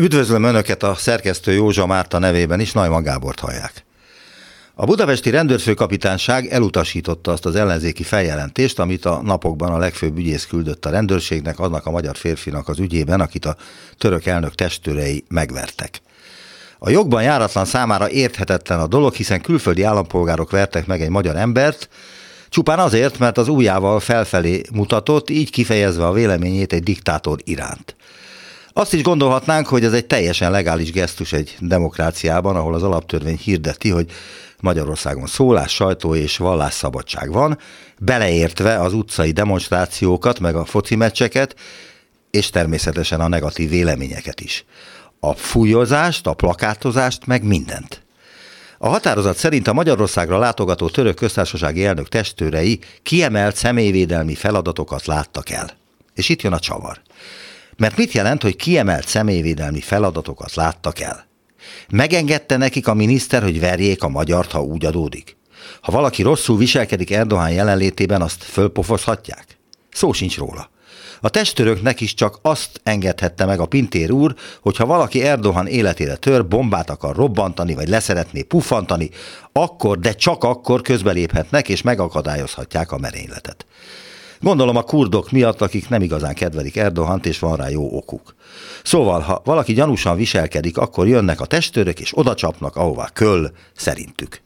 Üdvözlöm Önöket a szerkesztő Józsa Márta nevében is, Najman Gábort hallják. A budapesti rendőrfőkapitányság elutasította azt az ellenzéki feljelentést, amit a napokban a legfőbb ügyész küldött a rendőrségnek, annak a magyar férfinak az ügyében, akit a török elnök testőrei megvertek. A jogban járatlan számára érthetetlen a dolog, hiszen külföldi állampolgárok vertek meg egy magyar embert, csupán azért, mert az ujjával felfelé mutatott, így kifejezve a véleményét egy diktátor iránt. Azt is gondolhatnánk, hogy ez egy teljesen legális gesztus egy demokráciában, ahol az alaptörvény hirdeti, hogy Magyarországon szólás, sajtó és vallásszabadság van, beleértve az utcai demonstrációkat, meg a foci meccseket, és természetesen a negatív véleményeket is. A fújozást, a plakátozást, meg mindent. A határozat szerint a Magyarországra látogató török köztársasági elnök testőrei kiemelt személyvédelmi feladatokat láttak el. És itt jön a csavar. Mert mit jelent, hogy kiemelt személyvédelmi feladatokat láttak el? Megengedte nekik a miniszter, hogy verjék a magyart, ha úgy adódik? Ha valaki rosszul viselkedik Erdoğan jelenlétében, azt fölpofozhatják? Szó sincs róla. A testőröknek is csak azt engedhette meg a Pintér úr, hogyha valaki Erdoğan életére tör, bombát akar robbantani, vagy leszeretné puffantani, akkor, de csak akkor közbeléphetnek, és megakadályozhatják a merényletet. Gondolom a kurdok miatt, akik nem igazán kedvelik Erdoğant, és van rá jó okuk. Szóval, ha valaki gyanúsan viselkedik, akkor jönnek a testőrök, és odacsapnak, ahová köl, szerintük.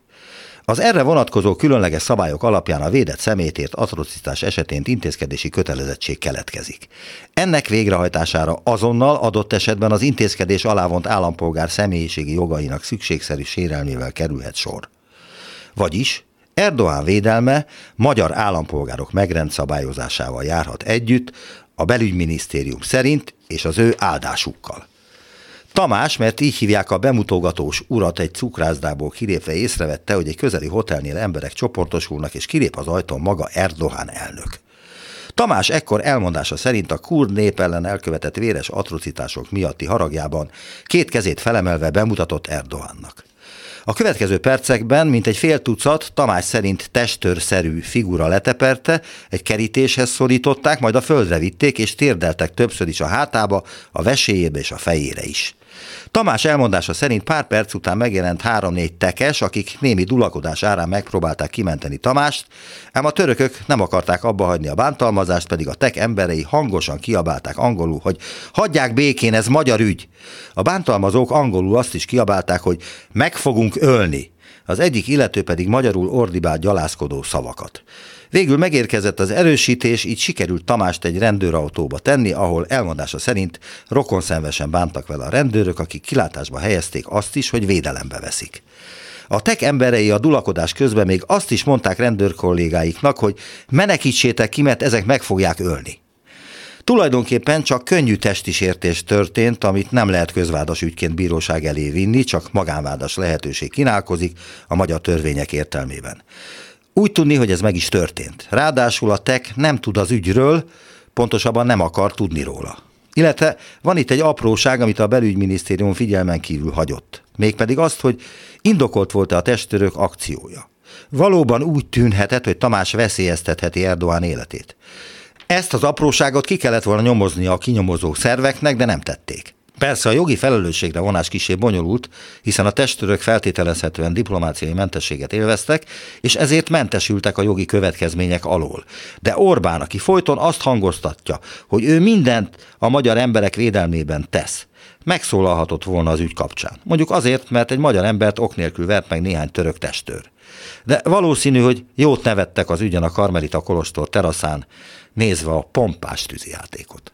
Az erre vonatkozó különleges szabályok alapján a védett személyért atrocitás esetén intézkedési kötelezettség keletkezik. Ennek végrehajtására azonnal, adott esetben az intézkedés alávont állampolgár személyiségi jogainak szükségszerű sérelmével kerülhet sor. Vagyis Erdoğan védelme magyar állampolgárok megrendszabályozásával járhat együtt, a belügyminisztérium szerint és az ő áldásukkal. Tamás, mert így hívják a bemutogatós urat, egy cukrászdából kilépve észrevette, hogy egy közeli hotelnél emberek csoportosulnak, és kilép az ajtón maga Erdoğan elnök. Tamás ekkor elmondása szerint a kurd nép ellen elkövetett véres atrocitások miatti haragjában két kezét felemelve bemutatott Erdoğannak. A következő percekben mintegy fél tucat Tamás szerint testőrszerű figura leteperte, egy kerítéshez szorították, majd a földre vitték, és térdeltek többször is a hátába, a veséjébe és a fejére is. Tamás elmondása szerint pár perc után megjelent 3-4 tekes, akik némi dulakodás árán megpróbálták kimenteni Tamást, ám a törökök nem akarták abba hagyni a bántalmazást, pedig a tek emberei hangosan kiabálták angolul, hogy hagyják békén, ez magyar ügy. A bántalmazók angolul azt is kiabálták, hogy meg fogunk ölni. Az egyik illető pedig magyarul ordibált gyalászkodó szavakat. Végül megérkezett az erősítés, így sikerült Tamást egy rendőrautóba tenni, ahol elmondása szerint rokonszenvesen bántak vele a rendőrök, akik kilátásba helyezték azt is, hogy védelembe veszik. A tek emberei a dulakodás közben még azt is mondták rendőrkollégáiknak, hogy menekítsétek ki, mert ezek meg fogják ölni. Tulajdonképpen csak könnyű testisértés történt, amit nem lehet közvádas ügyként bíróság elé vinni, csak magánvádas lehetőség kínálkozik a magyar törvények értelmében. Úgy tudni, hogy ez meg is történt. Ráadásul a TEK nem tud az ügyről, pontosabban nem akar tudni róla. Illetve van itt egy apróság, amit a belügyminisztérium figyelmen kívül hagyott. Mégpedig azt, hogy indokolt volt-e a testőrök akciója. Valóban úgy tűnhetett, hogy Tamás veszélyeztetheti Erdoğan életét. Ezt az apróságot ki kellett volna nyomozni a kinyomozó szerveknek, de nem tették. Persze a jogi felelősségre vonás kissé bonyolult, hiszen a testőrök feltételezhetően diplomáciai mentességet élveztek, és ezért mentesültek a jogi következmények alól. De Orbán, aki folyton azt hangoztatja, hogy ő mindent a magyar emberek védelmében tesz, megszólalhatott volna az ügy kapcsán. Mondjuk azért, mert egy magyar embert ok nélkül vert meg néhány török testőr. De valószínű, hogy jót nevettek az ügyen a Karmelita Kolostor teraszán, nézve a pompás tűzijátékot.